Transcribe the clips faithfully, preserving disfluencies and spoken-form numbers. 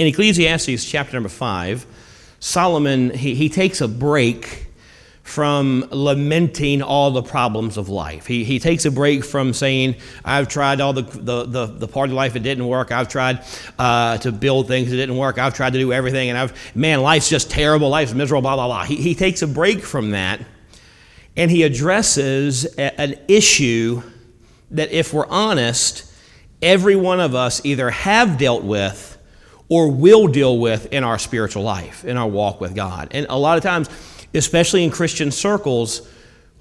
In Ecclesiastes chapter number five, Solomon, he, he takes a break from lamenting all the problems of life. He he takes a break from saying, I've tried all the the the, the part of life that didn't work. I've tried uh, to build things that didn't work. I've tried to do everything, and I've, man, life's just terrible. Life's miserable, blah, blah, blah. He, he takes a break from that, and he addresses a, an issue that, if we're honest, every one of us either have dealt with or will deal with in our spiritual life, in our walk with God. And a lot of times, especially in Christian circles,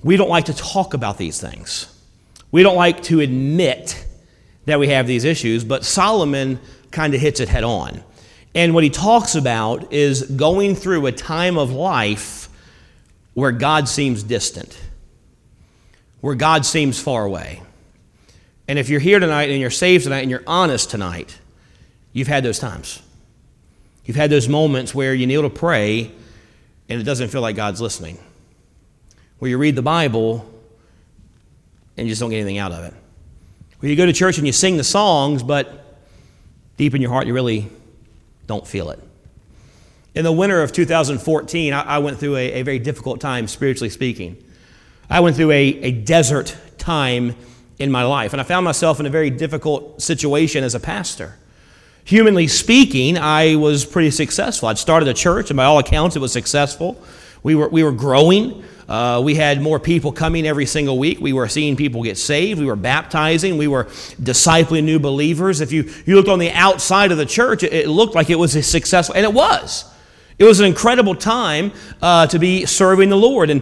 we don't like to talk about these things. We don't like to admit that we have these issues, but Solomon kind of hits it head on. And what he talks about is going through a time of life where God seems distant, where God seems far away. And if you're here tonight and you're saved tonight and you're honest tonight, you've had those times. You've had those moments where you kneel to pray and it doesn't feel like God's listening. Where you read the Bible and you just don't get anything out of it. Where you go to church and you sing the songs, but deep in your heart you really don't feel it. In the winter of two thousand fourteen, I, I went through a, a very difficult time, spiritually speaking. I went through a, a desert time in my life, and I found myself in a very difficult situation as a pastor. Humanly speaking, I was pretty successful. I'd started a church, and by all accounts, it was successful. We were we were growing. Uh, we had more people coming every single week. We were seeing people get saved. We were baptizing. We were discipling new believers. If you, you looked on the outside of the church, it, it looked like it was a successful, and it was. It was an incredible time uh, to be serving the Lord. And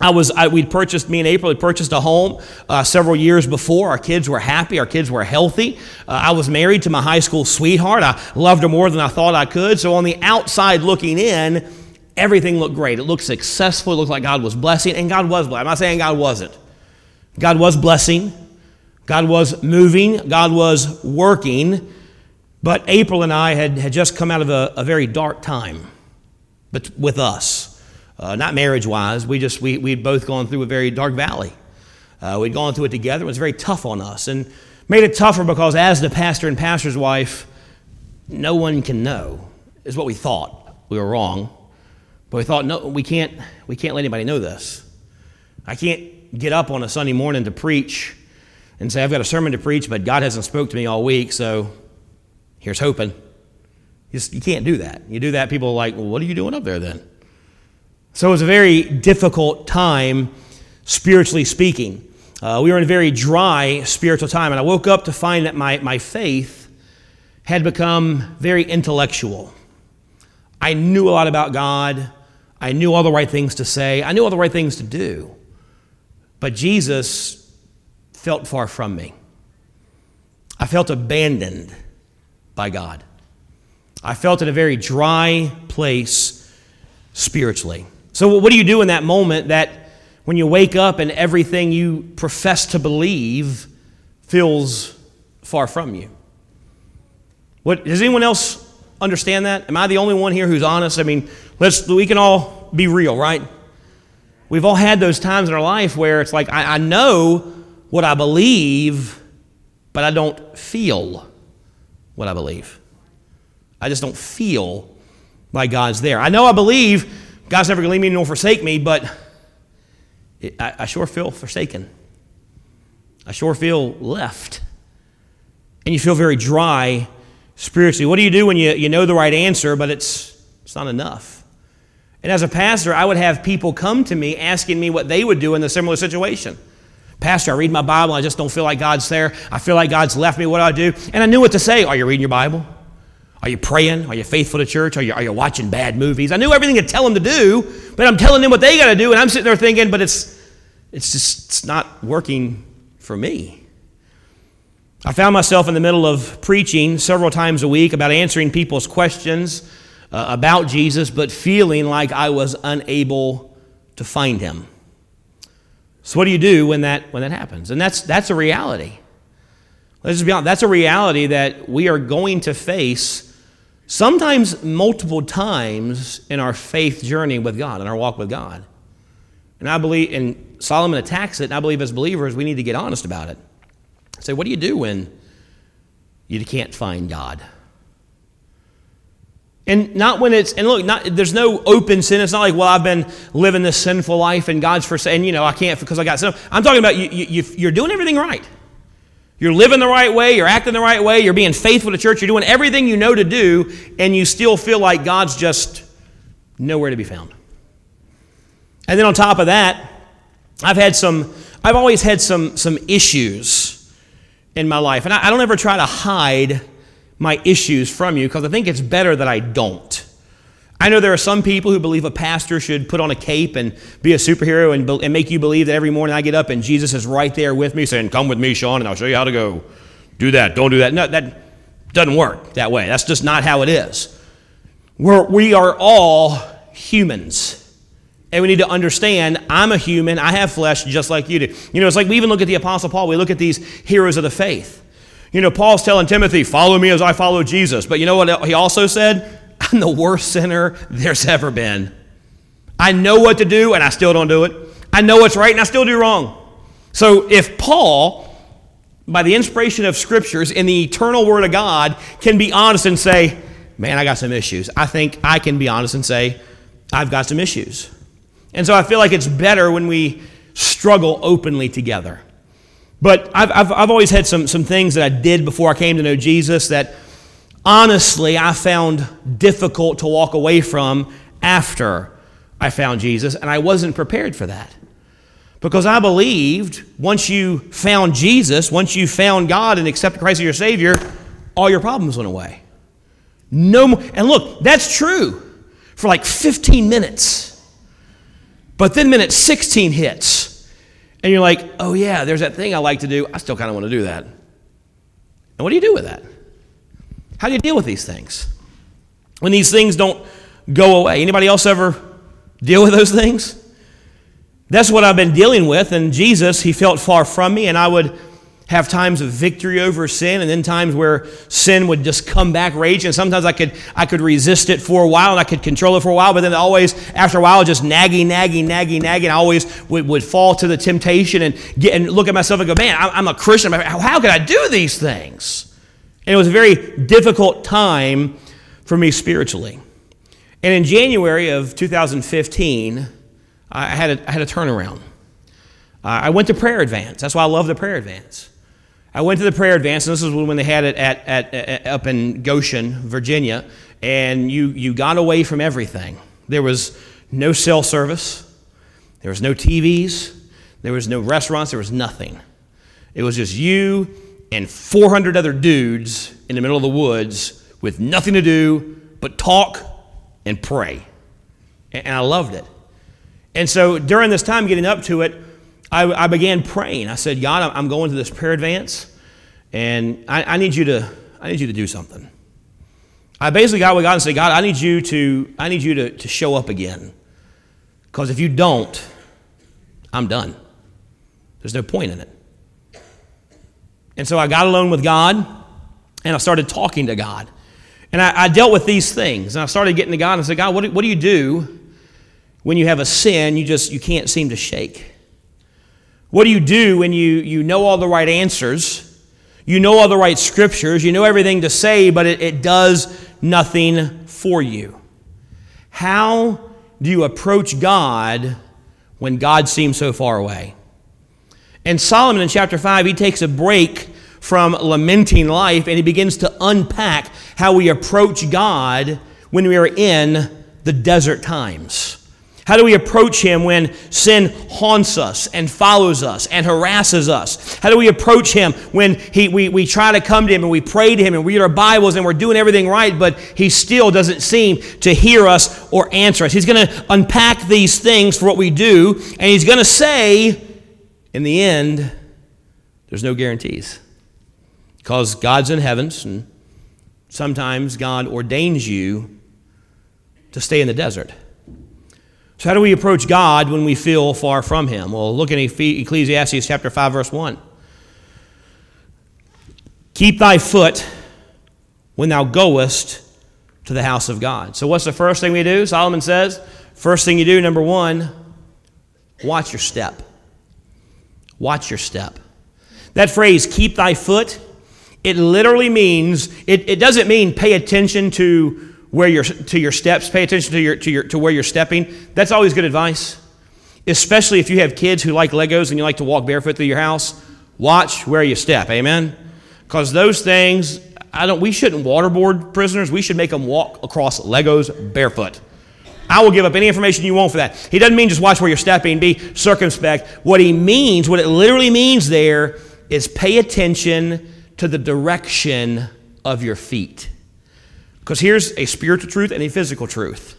I was, I, we'd purchased, me and April had purchased a home uh, several years before. Our kids were happy. Our kids were healthy. Uh, I was married to my high school sweetheart. I loved her more than I thought I could. So on the outside looking in, everything looked great. It looked successful. It looked like God was blessing, and God was blessing. I'm not saying God wasn't. God was blessing. God was moving. God was working. But April and I had, had just come out of a, a very dark time but with us. Uh, not marriage-wise, we just we we'd both gone through a very dark valley. Uh, we'd gone through it together. It was very tough on us, and made it tougher because, as the pastor and pastor's wife, no one can know is what we thought. We were wrong, but we thought, no, we can't we can't let anybody know this. I can't get up on a Sunday morning to preach and say I've got a sermon to preach, but God hasn't spoke to me all week, so here's hoping. You just, you can't do that. You do that, people are like, well, what are you doing up there then? So it was a very difficult time, spiritually speaking. Uh, we were in a very dry spiritual time, and I woke up to find that my, my faith had become very intellectual. I knew a lot about God. I knew all the right things to say. I knew all the right things to do. But Jesus felt far from me. I felt abandoned by God. I felt in a very dry place spiritually. So what do you do in that moment that when you wake up and everything you profess to believe feels far from you? What, does anyone else understand that? Am I the only one here who's honest? I mean, let's we can all be real, right? We've all had those times in our life where it's like, I, I know what I believe, but I don't feel what I believe. I just don't feel like God's there. I know I believe God's never going to leave me nor forsake me, but it, I, I sure feel forsaken. I sure feel left. And you feel very dry spiritually. What do you do when you, you know the right answer, but it's, it's not enough? And as a pastor, I would have people come to me asking me what they would do in a similar situation. Pastor, I read my Bible. I just don't feel like God's there. I feel like God's left me. What do I do? And I knew what to say. Are you reading your Bible? Are you praying? Are you faithful to church? Are you, are you watching bad movies? I knew everything to tell them to do, but I'm telling them what they got to do, and I'm sitting there thinking, but it's it's just it's not working for me. I found myself in the middle of preaching several times a week about answering people's questions uh, about Jesus, but feeling like I was unable to find him. So what do you do when that when that happens? And that's that's a reality. Let's just be honest, that's a reality that we are going to face sometimes multiple times in our faith journey with God, in our walk with God. And I believe, and Solomon attacks it, and I believe as believers we need to get honest about it. Say, what do you do when you can't find God? And not when it's, and look, not, there's no open sin. It's not like, well, I've been living this sinful life and God's forsaken, you know, I can't because I got sin. I'm talking about you, you, you're doing everything right. You're living the right way. You're acting the right way. You're being faithful to church. You're doing everything you know to do, and you still feel like God's just nowhere to be found. And then on top of that, I've had some, I've always had some, some issues in my life. And I, I don't ever try to hide my issues from you, because I think it's better that I don't. I know there are some people who believe a pastor should put on a cape and be a superhero and, and make you believe that every morning I get up and Jesus is right there with me saying, come with me, Sean, and I'll show you how to go. Do that. Don't do that. No, that doesn't work that way. That's just not how it is. We're, we are all humans. And we need to understand, I'm a human. I have flesh just like you do. You know, it's like we even look at the Apostle Paul. We look at these heroes of the faith. You know, Paul's telling Timothy, follow me as I follow Jesus. But you know what he also said? I'm the worst sinner there's ever been. I know what to do, and I still don't do it. I know what's right, and I still do wrong. So if Paul, by the inspiration of Scriptures and the eternal Word of God, can be honest and say, man, I got some issues. I think I can be honest and say, I've got some issues. And so I feel like it's better when we struggle openly together. But I've, I've, I've always had some, some things that I did before I came to know Jesus that honestly I found difficult to walk away from after I found Jesus, and I wasn't prepared for that. Because I believed once you found Jesus, once you found God and accepted Christ as your Savior, all your problems went away. No more. And look, that's true for like fifteen minutes. But then minute sixteen hits. And you're like, oh yeah, there's that thing I like to do. I still kind of want to do that. And what do you do with that? How do you deal with these things? When these things don't go away. Anybody else ever deal with those things? That's what I've been dealing with. And Jesus, he felt far from me. And I would have times of victory over sin, and then times where sin would just come back raging. And sometimes I could, I could resist it for a while, and I could control it for a while, but then always, after a while, just nagging, nagging, nagging, nagging. I always would, would fall to the temptation and, get, and look at myself and go, man, I'm a Christian. How could I do these things? And it was a very difficult time for me spiritually. And in January of two thousand fifteen, I had a, I had a turnaround. Uh, I went to Prayer Advance. That's why I love the Prayer Advance. I went to the Prayer Advance, and this is when they had it at, at, at up in Goshen, Virginia, and you, you got away from everything. There was no cell service. There was no T Vs. There was no restaurants. There was nothing. It was just you and four hundred other dudes in the middle of the woods with nothing to do but talk and pray. And, and I loved it. And so during this time getting up to it, I, I began praying. I said, God, I'm going to this prayer advance, and I, I need you to, I need you to do something. I basically got with God and said, God, I need you to, I need you to, to show up again, because if you don't, I'm done. There's no point in it. And so I got alone with God, and I started talking to God, and I, I dealt with these things, and I started getting to God and I said, God, what do, what do you do when you have a sin you just you can't seem to shake? What do you do when you, you know all the right answers, you know all the right scriptures, you know everything to say, but it, it does nothing for you? How do you approach God when God seems so far away? And Solomon in chapter five, he takes a break from lamenting life, and he begins to unpack how we approach God when we are in the desert times. How do we approach him when sin haunts us and follows us and harasses us? How do we approach him when he, we, we try to come to him and we pray to him and read our Bibles and we're doing everything right, but he still doesn't seem to hear us or answer us? He's going to unpack these things for what we do, and he's going to say, in the end, there's no guarantees. Because God's in heavens, and sometimes God ordains you to stay in the desert. So how do we approach God when we feel far from him? Well, look in Ecclesiastes chapter five, verse one. Keep thy foot when thou goest to the house of God. So what's the first thing we do? Solomon says, first thing you do, number one, watch your step. Watch your step. That phrase, keep thy foot, it literally means, it, it doesn't mean pay attention to where your to your steps. Pay attention to your to your to where you're stepping. That's always good advice, especially if you have kids who like Legos and you like to walk barefoot through your house. Watch where you step. Amen. Because those things, I don't. We shouldn't waterboard prisoners. We should make them walk across Legos barefoot. I will give up any information you want for that. He doesn't mean just watch where you're stepping, be circumspect. What he means, what it literally means there, is pay attention to the direction of your feet. Because here's a spiritual truth and a physical truth.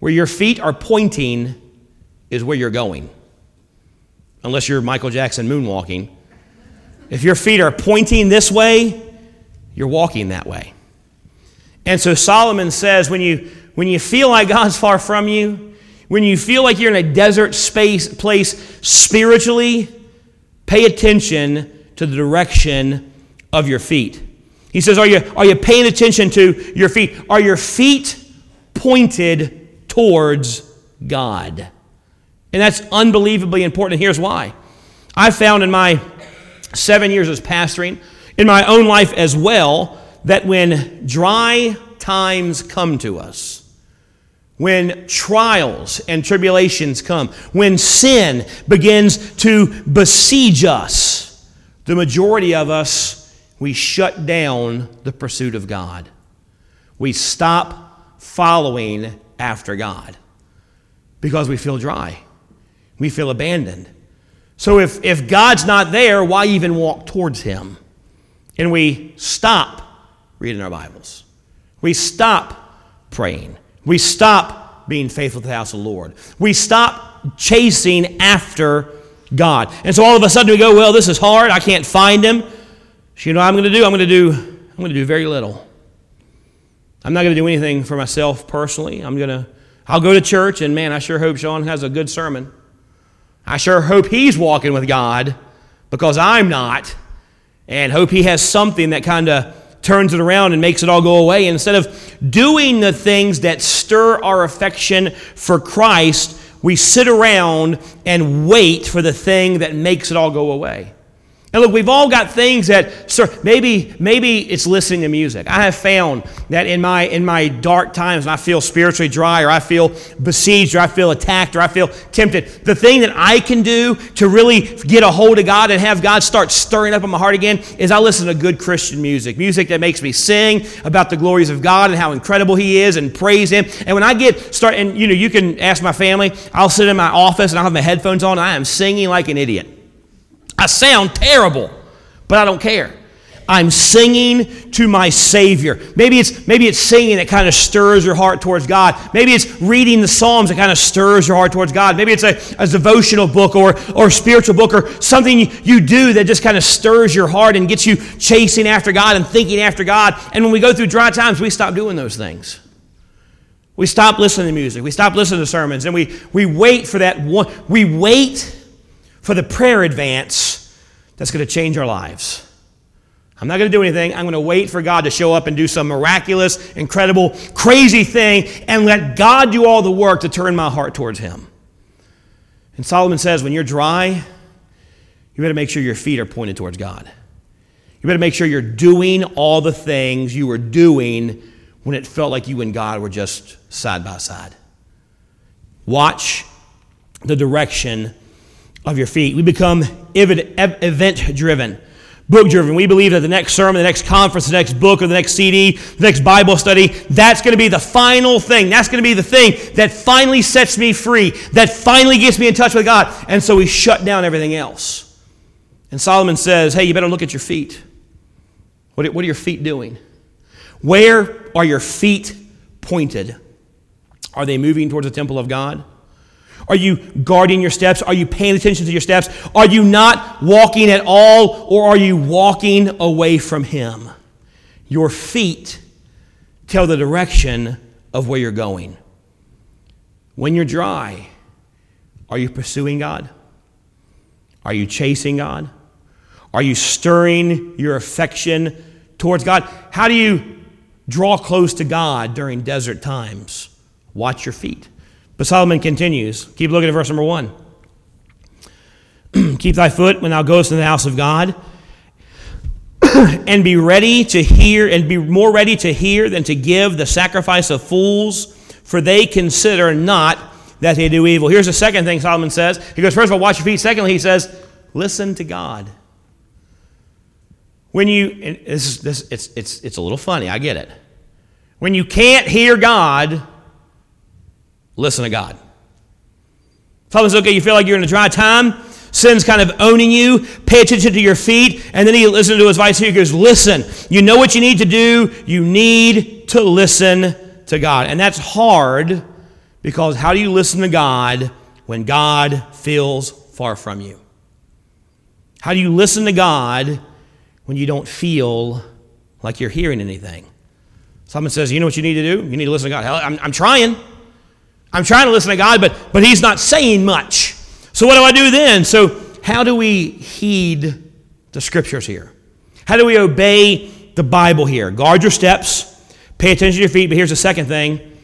Where your feet are pointing is where you're going. Unless you're Michael Jackson moonwalking. If your feet are pointing this way, you're walking that way. And so Solomon says, when you when you feel like God's far from you, when you feel like you're in a desert space place spiritually, pay attention to the direction of your feet. He says, are you, are you paying attention to your feet? Are your feet pointed towards God? And that's unbelievably important, and here's why. I found in my seven years as pastoring, in my own life as well, that when dry times come to us, when trials and tribulations come, when sin begins to besiege us, the majority of us, we shut down the pursuit of God. We stop following after God because we feel dry. We feel abandoned. So if, if God's not there, why even walk towards Him? And we stop reading our Bibles. We stop praying. We stop being faithful to the house of the Lord. We stop chasing after God. And so all of a sudden we go, well, this is hard. I can't find Him. So you know what I'm going to do? I'm going to do I'm going to do very little. I'm not going to do anything for myself personally. I'm going to I'll go to church, and man, I sure hope Sean has a good sermon. I sure hope he's walking with God because I'm not, and hope he has something that kind of turns it around and makes it all go away. And instead of doing the things that stir our affection for Christ, we sit around and wait for the thing that makes it all go away. And look, we've all got things that, sir, maybe maybe it's listening to music. I have found that in my in my dark times, when I feel spiritually dry, or I feel besieged, or I feel attacked, or I feel tempted, the thing that I can do to really get a hold of God and have God start stirring up in my heart again is I listen to good Christian music, music that makes me sing about the glories of God and how incredible He is and praise Him. And when I get start, and you know, you can ask my family, I'll sit in my office and I'll have my headphones on, and I am singing like an idiot. I sound terrible, but I don't care. I'm singing to my Savior. Maybe it's maybe it's singing that kind of stirs your heart towards God. Maybe it's reading the Psalms that kind of stirs your heart towards God. Maybe it's a, a devotional book or or spiritual book or something you, you do that just kind of stirs your heart and gets you chasing after God and thinking after God. And when we go through dry times, we stop doing those things. We stop listening to music. We stop listening to sermons, and we we wait for that one. We wait for the prayer advance that's going to change our lives. I'm not going to do anything. I'm going to wait for God to show up and do some miraculous, incredible, crazy thing and let God do all the work to turn my heart towards Him. And Solomon says, when you're dry, you better make sure your feet are pointed towards God. You better make sure you're doing all the things you were doing when it felt like you and God were just side by side. Watch the direction of your feet. We become event-driven, book-driven. We believe that the next sermon, the next conference, the next book, or the next C D, the next Bible study, that's going to be the final thing. That's going to be the thing that finally sets me free, that finally gets me in touch with God. And so we shut down everything else. And Solomon says, hey, you better look at your feet. What are, what are your feet doing? Where are your feet pointed? Are they moving towards the temple of God? Are you guarding your steps? Are you paying attention to your steps? Are you not walking at all, or are you walking away from Him? Your feet tell the direction of where you're going. When you're dry, are you pursuing God? Are you chasing God? Are you stirring your affection towards God? How do you draw close to God during desert times? Watch your feet. But Solomon continues. Keep looking at verse number one. Keep thy foot when thou goest in the house of God, and be ready to hear, and be more ready to hear than to give, the sacrifice of fools, for they consider not that they do evil. Here's the second thing Solomon says. He goes, first of all, watch your feet. Secondly, he says, listen to God. When you, and this, this, it's, it's, it's a little funny, I get it. When you can't hear God, listen to God. Solomon says, okay, you feel like you're in a dry time, sin's kind of owning you, pay attention to your feet, and then he listens to his advice here. He goes, listen, you know what you need to do, you need to listen to God. And that's hard, because how do you listen to God when God feels far from you? How do you listen to God when you don't feel like you're hearing anything? Someone says, you know what you need to do? You need to listen to God. Hell, I'm, I'm trying. I'm trying to listen to God, but, but he's not saying much. So what do I do then? So how do we heed the scriptures here? How do we obey the Bible here? Guard your steps. Pay attention to your feet. But here's the second thing.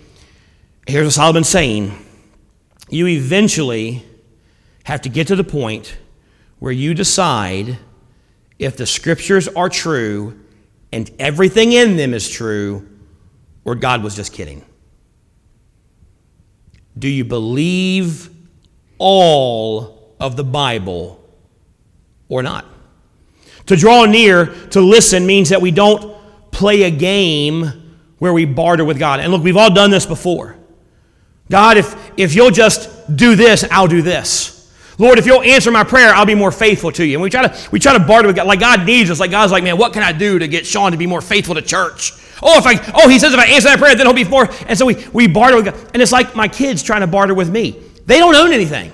Here's what Solomon's saying. You eventually have to get to the point where you decide if the scriptures are true and everything in them is true, or God was just kidding. Do you believe all of the Bible or not? To draw near, to listen, means that we don't play a game where we barter with God. And look, we've all done this before. God, if, if you'll just do this, I'll do this. Lord, if you'll answer my prayer, I'll be more faithful to you. And we try to we try to barter with God. Like God needs us. Like God's like, man, what can I do to get Sean to be more faithful to church? Oh, if I oh, he says if I answer that prayer, then he'll be more. And so we, we barter with God. And it's like my kids trying to barter with me. They don't own anything.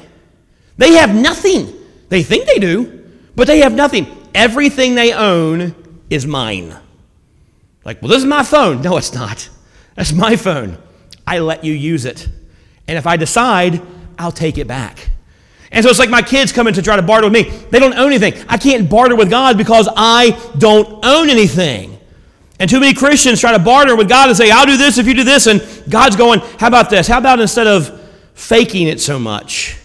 They have nothing. They think they do, but they have nothing. Everything they own is mine. Like, well, this is my phone. No, it's not. That's my phone. I let you use it. And if I decide, I'll take it back. And so it's like my kids come in to try to barter with me. They don't own anything. I can't barter with God because I don't own anything. And too many Christians try to barter with God and say, I'll do this if you do this. And God's going, how about this? How about instead of faking it so much?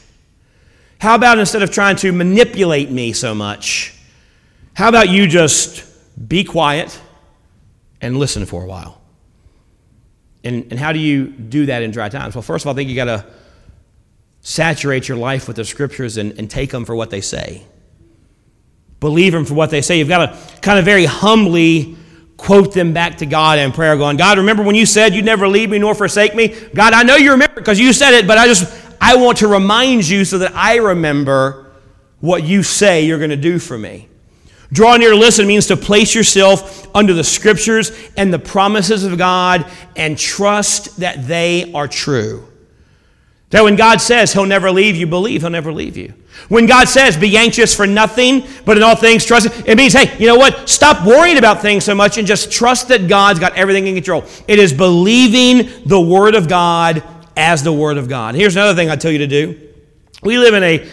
How about instead of trying to manipulate me so much? How about you just be quiet and listen for a while? And, and how do you do that in dry times? Well, first of all, I think you got to saturate your life with the scriptures and, and take them for what they say. Believe them for what they say. You've got to kind of very humbly quote them back to God in prayer, going, God, remember when you said you'd never leave me nor forsake me? God, I know you remember because you said it, but I just, I want to remind you so that I remember what you say you're going to do for me. Draw near, listen means to place yourself under the scriptures and the promises of God and trust that they are true. That when God says he'll never leave you, believe he'll never leave you. When God says be anxious for nothing, but in all things trust him, it means, hey, you know what? Stop worrying about things so much and just trust that God's got everything in control. It is believing the Word of God as the Word of God. Here's another thing I tell you to do. We live in an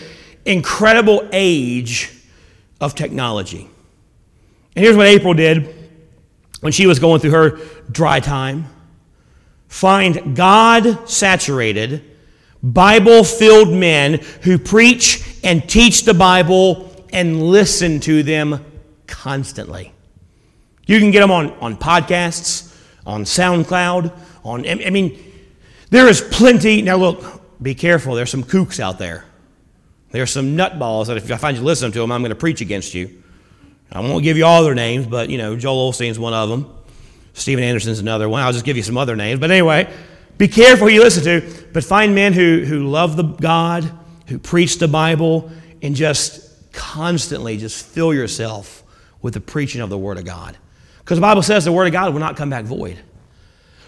incredible age of technology. And here's what April did when she was going through her dry time. Find God-saturated, Bible-filled men who preach and teach the Bible and listen to them constantly. You can get them on, on podcasts, on SoundCloud, on, I mean, there is plenty. Now look, be careful. There's some kooks out there. There's some nutballs that if I find you listening to them, I'm going to preach against you. I won't give you all their names, but you know, Joel Osteen's one of them. Steven Anderson's another one. I'll just give you some other names. But anyway, be careful who you listen to, but find men who, who love the God, who preach the Bible, and just constantly just fill yourself with the preaching of the Word of God. Because the Bible says the Word of God will not come back void.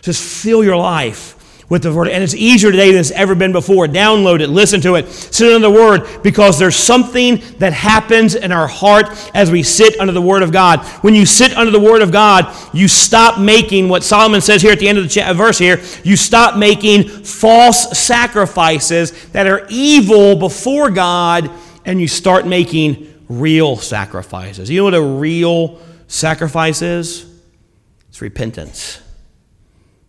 Just fill your life with the Word. And it's easier today than it's ever been before. Download it, listen to it, sit under the Word, because there's something that happens in our heart as we sit under the Word of God. When you sit under the Word of God, you stop making what Solomon says here at the end of the verse here, you stop making false sacrifices that are evil before God, and you start making real sacrifices. You know what a real sacrifice is? It's repentance.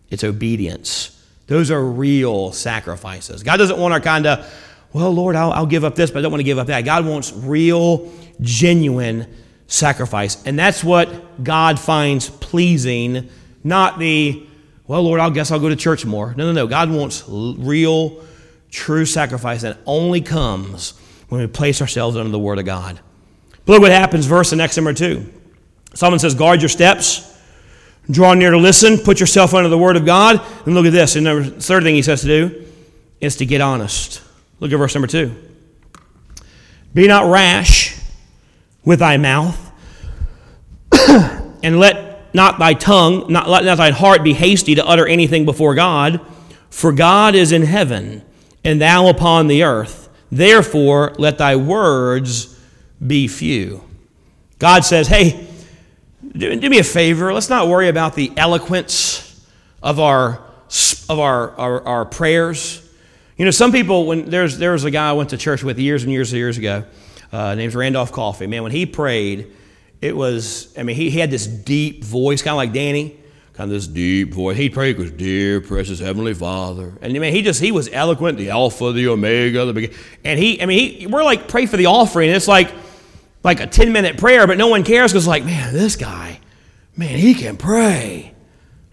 It's obedience. Those are real sacrifices. God doesn't want our kind of, well, Lord, I'll, I'll give up this, but I don't want to give up that. God wants real, genuine sacrifice. And that's what God finds pleasing, not the, well, Lord, I guess I'll go to church more. No, no, no. God wants real, true sacrifice that only comes when we place ourselves under the Word of God. But look what happens, verse the next number two. Solomon says, guard your steps, draw near to listen, put yourself under the Word of God. And look at this. And the third thing he says to do is to get honest. Look at verse number two. Be not rash with thy mouth, and let not thy tongue, not let not thine heart be hasty to utter anything before God. For God is in heaven, and thou upon the earth. Therefore, let thy words be few. God says, hey, do, do me a favor. Let's not worry about the eloquence of our of our, our, our prayers. You know, some people, when there's there was a guy I went to church with years and years and years ago, uh, name's Randolph Coffey. Man, when he prayed, it was, I mean, he, he had this deep voice, kind of like Danny, kind of this deep voice. He prayed because, dear, precious Heavenly Father. And I mean, he just, he was eloquent, the Alpha, the Omega, the beginning. And he, I mean, he, we're like, pray for the offering. And it's like, like a ten-minute prayer, but no one cares because like, man, this guy, man, he can pray.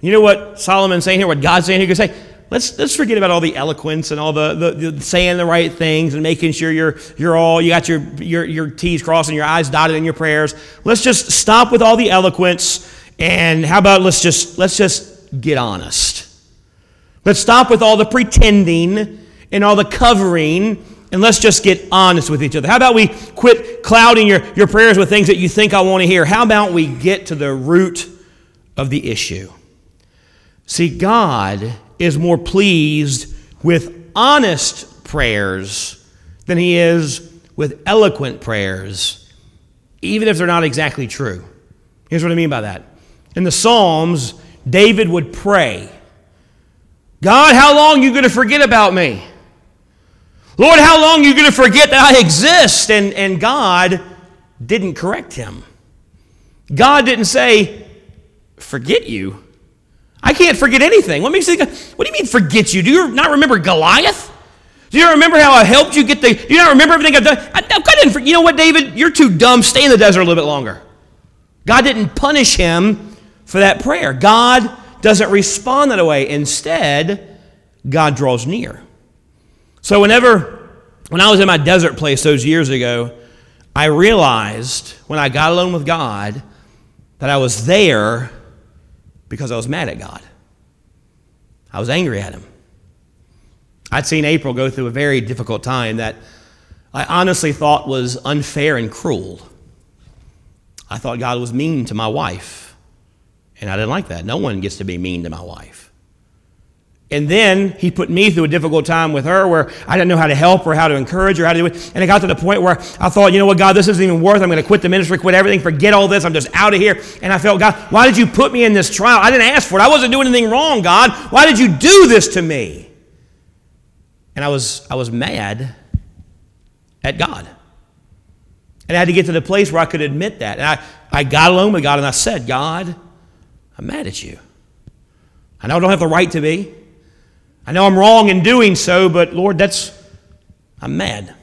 You know what Solomon's saying here, what God's saying here, he could say, Let's let's forget about all the eloquence and all the, the, the saying the right things and making sure you're you're all you got your your your T's crossed and your I's dotted in your prayers. Let's just stop with all the eloquence and how about let's just let's just get honest. Let's stop with all the pretending and all the covering and let's just get honest with each other. How about we quit clouding your, your prayers with things that you think I want to hear? How about we get to the root of the issue? See, God is more pleased with honest prayers than he is with eloquent prayers, even if they're not exactly true. Here's what I mean by that. In the Psalms, David would pray, God, how long are you going to forget about me? Lord, how long are you going to forget that I exist? And, and God didn't correct him. God didn't say, forget you. I can't forget anything. What makes you think? What do you mean forget you? Do you not remember Goliath? Do you remember how I helped you get the? Do you not remember everything I've done? I, I didn't forget. You know what, David? You're too dumb. Stay in the desert a little bit longer. God didn't punish him for that prayer. God doesn't respond that way. Instead, God draws near. So whenever, when I was in my desert place those years ago, I realized when I got alone with God that I was there because I was mad at God. I was angry at him. I'd seen April go through a very difficult time that I honestly thought was unfair and cruel. I thought God was mean to my wife, and I didn't like that. No one gets to be mean to my wife. And then he put me through a difficult time with her where I didn't know how to help or how to encourage her, how to do it. And it got to the point where I thought, you know what, God, this isn't even worth it. I'm going to quit the ministry, quit everything, forget all this. I'm just out of here. And I felt, God, why did you put me in this trial? I didn't ask for it. I wasn't doing anything wrong, God. Why did you do this to me? And I was I was mad at God. And I had to get to the place where I could admit that. And I, I got alone with God and I said, God, I'm mad at you. I know I don't have the right to be. I know I'm wrong in doing so, but Lord, that's, I'm mad.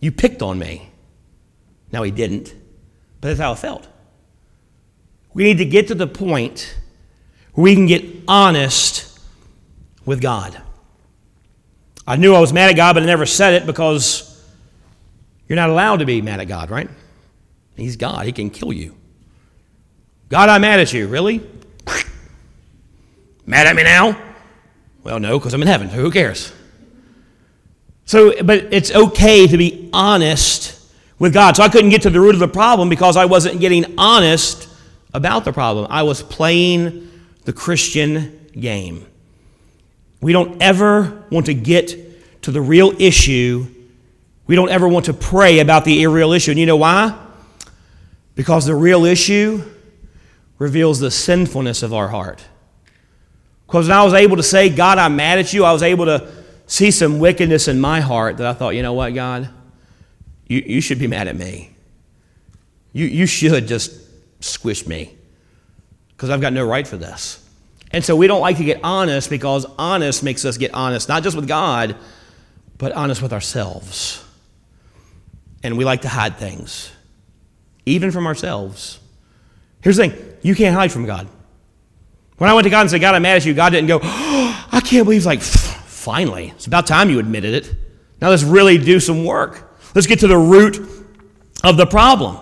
You picked on me. Now he didn't, but that's how I felt. We need to get to the point where we can get honest with God. I knew I was mad at God, but I never said it because you're not allowed to be mad at God, right? He's God. He can kill you. God, I'm mad at you. Really? Mad at me now? Well, no, because I'm in heaven. Who cares? So, but it's okay to be honest with God. So I couldn't get to the root of the problem because I wasn't getting honest about the problem. I was playing the Christian game. We don't ever want to get to the real issue. We don't ever want to pray about the real issue. And you know why? Because the real issue reveals the sinfulness of our heart. Because when I was able to say, God, I'm mad at you, I was able to see some wickedness in my heart that I thought, you know what, God? You, you should be mad at me. You, you should just squish me because I've got no right for this. And so we don't like to get honest because honest makes us get honest, not just with God, but honest with ourselves. And we like to hide things. even from ourselves. Here's the thing. You can't hide from God. When I went to God and said, God, I'm mad at you, God didn't go, oh, I can't believe. He's like, finally. It's about time you admitted it. Now let's really do some work. Let's get to the root of the problem.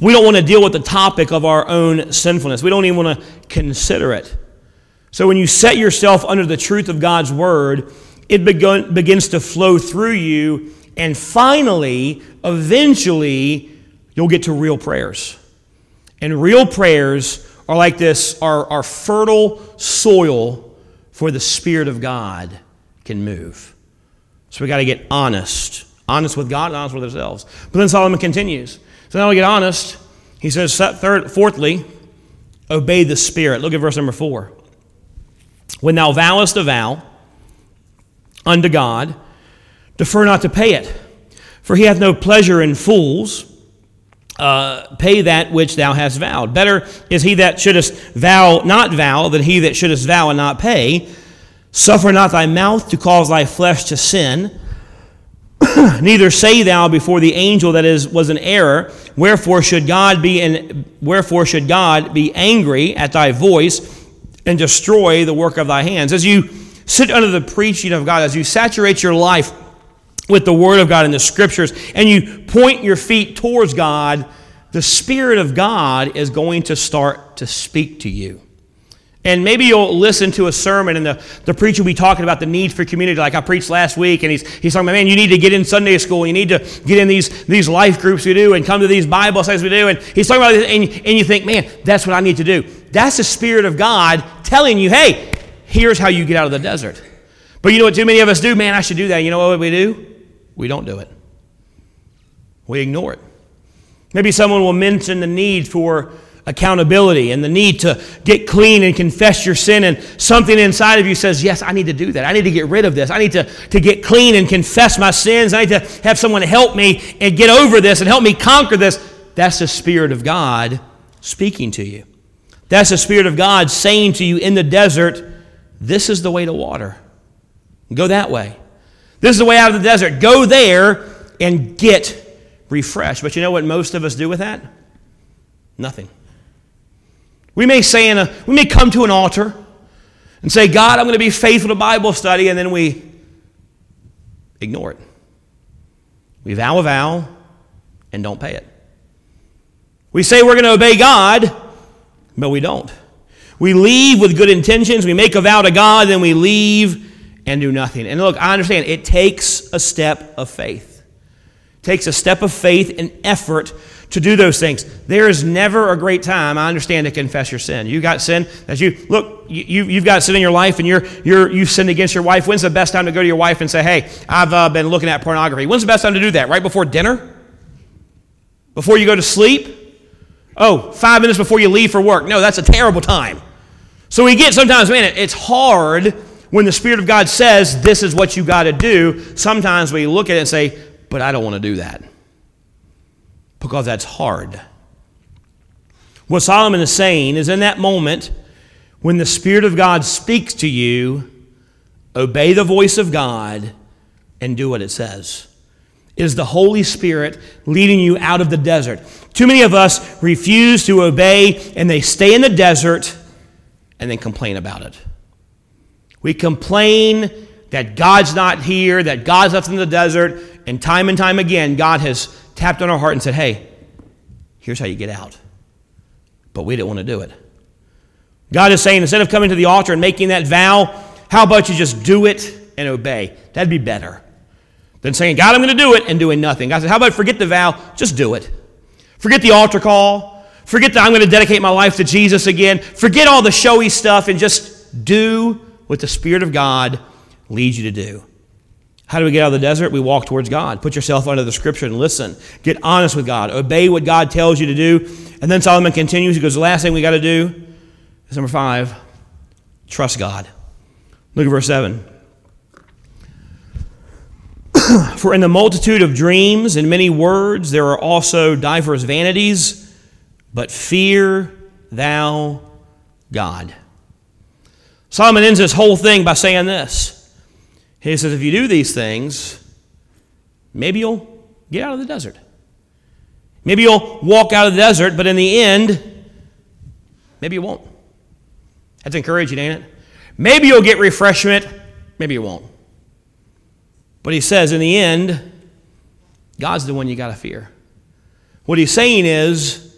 We don't want to deal with the topic of our own sinfulness. We don't even want to consider it. So when you set yourself under the truth of God's word, it begun, begins to flow through you, and finally, eventually, you'll get to real prayers. And real prayers are like this, are, are fertile soil for the Spirit of God can move. So we got to get honest. Honest with God and honest with ourselves. But then Solomon continues. So now we get honest. He says, third, fourthly, obey the Spirit. Look at verse number four. When thou vowest a vow unto God, defer not to pay it, for he hath no pleasure in fools. Uh, pay that which thou hast vowed. Better is he that shouldest vow not vow than he that shouldest vow and not pay. Suffer not thy mouth to cause thy flesh to sin. Neither say thou before the angel that is was in error, wherefore should God be in, wherefore should God be angry at thy voice and destroy the work of thy hands. As you sit under the preaching of God, as you saturate your life with the Word of God and the Scriptures, and you point your feet towards God, the Spirit of God is going to start to speak to you. And maybe you'll listen to a sermon and the, the preacher will be talking about the need for community, like I preached last week, and he's he's talking about, man, you need to get in Sunday school, you need to get in these, these life groups we do, and come to these Bible studies we do, and he's talking about this, and, and you think, man, that's what I need to do. That's the Spirit of God telling you, hey, here's how you get out of the desert. But you know what too many of us do? Man, I should do that. You know what we do? We don't do it. We ignore it. Maybe someone will mention the need for accountability and the need to get clean and confess your sin, and something inside of you says, yes, I need to do that. I need to get rid of this. I need to, to get clean and confess my sins. I need to have someone help me and get over this and help me conquer this. That's the Spirit of God speaking to you. That's the Spirit of God saying to you in the desert, this is the way to water. Go that way. This is the way out of the desert. Go there and get refreshed. But you know what most of us do with that? Nothing. We may say in a, we may come to an altar and say, God, I'm going to be faithful to Bible study, and then we ignore it. We vow a vow and don't pay it. We say we're going to obey God, but we don't. We leave with good intentions. We make a vow to God, then we leave and do nothing. And look, I understand, it takes a step of faith. It takes a step of faith and effort to do those things. There is never a great time, I understand, to confess your sin. You got sin that you, look, you, you've got sin in your life, and you're, you're, you've sinned against your wife. When's the best time to go to your wife and say, hey, I've uh, been looking at pornography? When's the best time to do that? Right before dinner? Before you go to sleep? Oh, five minutes before you leave for work. No, that's a terrible time. So we get sometimes, man, it's hard when the Spirit of God says, this is what you got to do. Sometimes we look at it and say, but I don't want to do that, because that's hard. What Solomon is saying is, in that moment when the Spirit of God speaks to you, obey the voice of God and do what it says. It is the Holy Spirit leading you out of the desert. Too many of us refuse to obey, and they stay in the desert and then complain about it. We complain that God's not here, that God's left in the desert, and time and time again, God has tapped on our heart and said, hey, here's how you get out. But we didn't want to do it. God is saying, instead of coming to the altar and making that vow, how about you just do it and obey? That'd be better than saying, God, I'm going to do it, and doing nothing. God said, how about forget the vow, just do it. Forget the altar call. Forget that I'm going to dedicate my life to Jesus again. Forget all the showy stuff and just do what the Spirit of God leads you to do. How do we get out of the desert? We walk towards God. Put yourself under the Scripture and listen. Get honest with God. Obey what God tells you to do. And then Solomon continues. He goes, the last thing we got to do is number five, trust God. Look at verse seven. For in the multitude of dreams and many words there are also divers vanities, but fear thou God. Solomon ends this whole thing by saying this. He says, if you do these things, maybe you'll get out of the desert. Maybe you'll walk out of the desert, but in the end, maybe you won't. That's encouraging, ain't it? Maybe you'll get refreshment, maybe you won't. But he says, in the end, God's the one you got to fear. What he's saying is,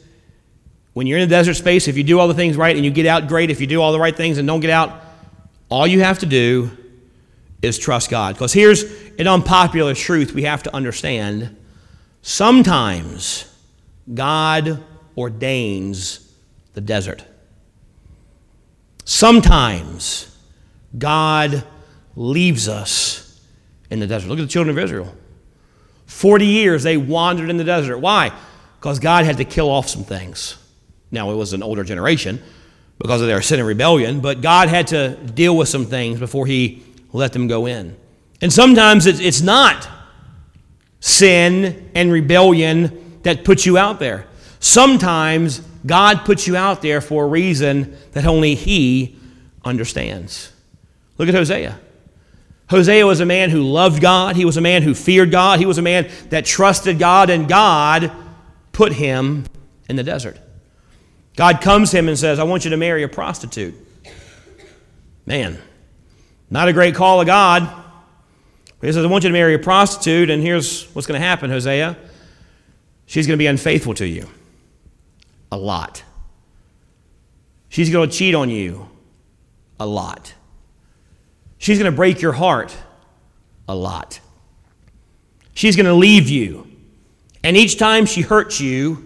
when you're in a desert space, if you do all the things right and you get out, great. If you do all the right things and don't get out, all you have to do is trust God. Because here's an unpopular truth we have to understand. Sometimes God ordains the desert. Sometimes God leaves us in the desert. Look at the children of Israel. Forty years they wandered in the desert. Why? Because God had to kill off some things. Now, it was an older generation because of their sin and rebellion, but God had to deal with some things before he let them go in. And sometimes it's, it's not sin and rebellion that puts you out there. Sometimes God puts you out there for a reason that only he understands. Look at Hosea. Hosea was a man who loved God. He was a man who feared God. He was a man that trusted God, and God put him in the desert. God comes to him and says, I want you to marry a prostitute. Man, not a great call of God. He says, I want you to marry a prostitute, and here's what's going to happen, Hosea. She's going to be unfaithful to you. A lot. She's going to cheat on you. A lot. She's going to break your heart. A lot. She's going to leave you. And each time she hurts you,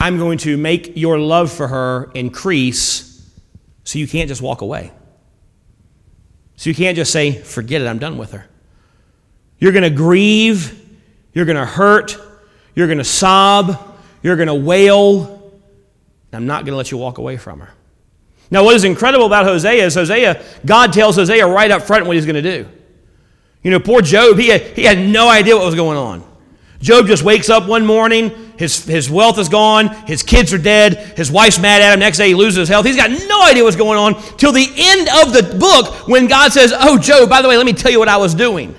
I'm going to make your love for her increase so you can't just walk away. So you can't just say, forget it, I'm done with her. You're going to grieve. You're going to hurt. You're going to sob. You're going to wail. I'm not going to let you walk away from her. Now, what is incredible about Hosea is Hosea, God tells Hosea right up front what he's going to do. You know, poor Job, he had, he had no idea what was going on. Job just wakes up one morning, his, his wealth is gone, his kids are dead, his wife's mad at him, next day he loses his health. He's got no idea what's going on till the end of the book when God says, oh, Job, by the way, let me tell you what I was doing.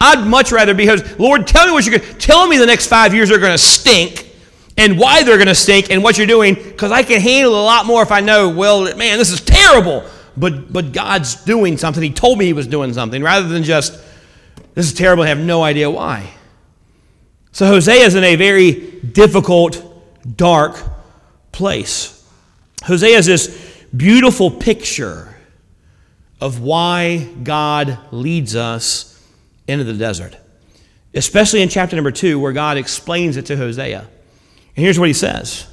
I'd much rather be Hosea. Lord, tell me what you're going to, tell me the next five years are going to stink, and why they're going to stink and what you're doing, because I can handle a lot more if I know, well, man, this is terrible. But but God's doing something. He told me he was doing something rather than just, this is terrible, I have no idea why. So Hosea is in a very difficult, dark place. Hosea is this beautiful picture of why God leads us into the desert, especially in chapter number two where God explains it to Hosea. And here's what he says.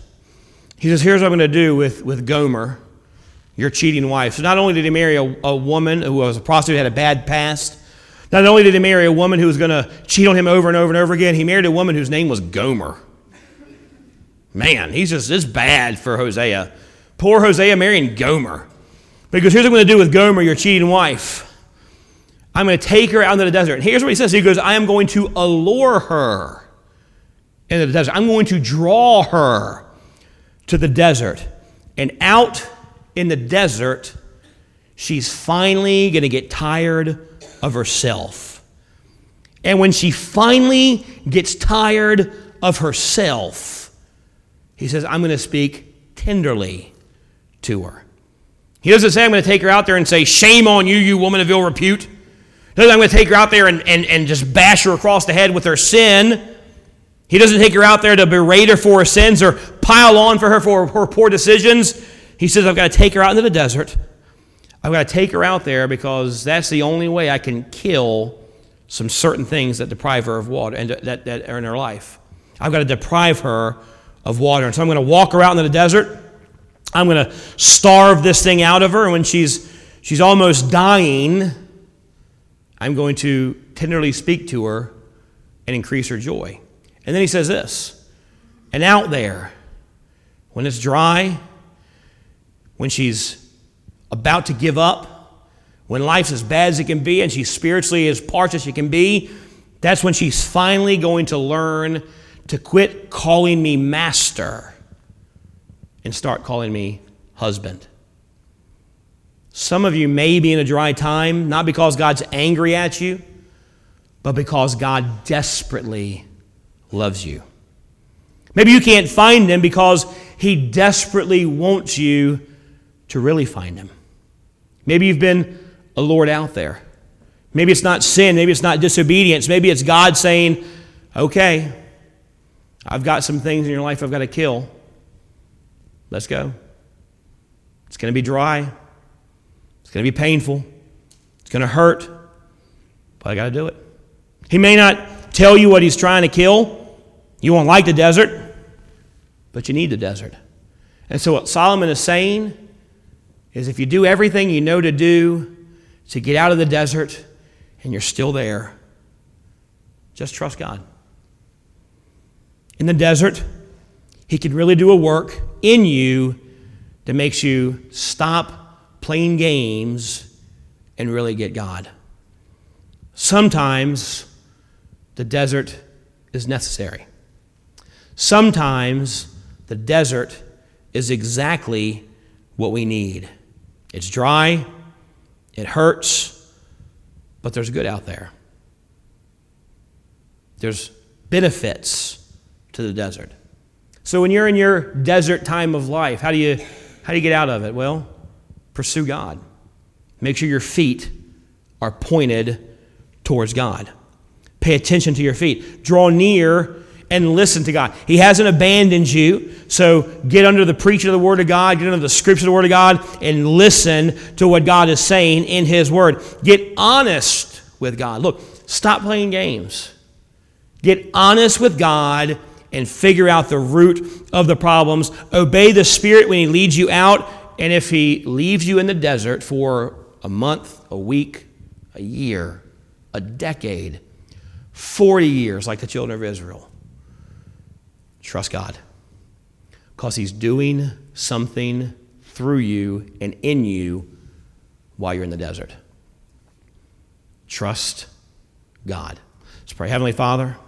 He says, here's what I'm going to do with, with Gomer, your cheating wife. So not only did he marry a, a woman who was a prostitute, had a bad past. Not only did he marry a woman who was going to cheat on him over and over and over again, he married a woman whose name was Gomer. Man, he's just, it's bad for Hosea. Poor Hosea marrying Gomer. Because here's what I'm going to do with Gomer, your cheating wife. I'm going to take her out into the desert. And here's what he says. He goes, I am going to allure her in the desert. I'm going to draw her to the desert. And out in the desert, she's finally going to get tired of herself. And when she finally gets tired of herself, he says, I'm going to speak tenderly to her. He doesn't say, I'm going to take her out there and say, shame on you, you woman of ill repute. He doesn't, I'm going to take her out there and, and, and just bash her across the head with her sin. He doesn't take her out there to berate her for her sins or pile on for her for her poor decisions. He says, I've got to take her out into the desert. I've got to take her out there because that's the only way I can kill some certain things that deprive her of water and that, that are in her life. I've got to deprive her of water. And so I'm going to walk her out into the desert. I'm going to starve this thing out of her. And when she's, she's almost dying, I'm going to tenderly speak to her and increase her joy. And then he says this, and out there, when it's dry, when she's about to give up, when life's as bad as it can be and she's spiritually as parched as she can be, that's when she's finally going to learn to quit calling me master and start calling me husband. Some of you may be in a dry time, not because God's angry at you, but because God desperately loves you. Maybe you can't find him because he desperately wants you to really find him. Maybe you've been allured out there. Maybe it's not sin. Maybe it's not disobedience. Maybe it's God saying, okay, I've got some things in your life I've got to kill. Let's go. It's going to be dry. It's going to be painful. It's going to hurt. But I got to do it. He may not tell you what he's trying to kill. You won't like the desert, but you need the desert. And so what Solomon is saying is if you do everything you know to do to get out of the desert and you're still there, just trust God. In the desert, he can really do a work in you that makes you stop playing games and really get God. Sometimes the desert is necessary. Sometimes the desert is exactly what we need. It's dry, it hurts, but there's good out there. There's benefits to the desert. So when you're in your desert time of life, how do you how do you get out of it? Well, pursue God. Make sure your feet are pointed towards God. Pay attention to your feet. Draw near and listen to God. He hasn't abandoned you, so get under the preaching of the Word of God, get under the scripture of the Word of God, and listen to what God is saying in His Word. Get honest with God. Look, stop playing games. Get honest with God and figure out the root of the problems. Obey the Spirit when He leads you out, and if He leaves you in the desert for a month, a week, a year, a decade, forty years, like the children of Israel, trust God, because He's doing something through you and in you while you're in the desert. Trust God. Let's pray. Heavenly Father,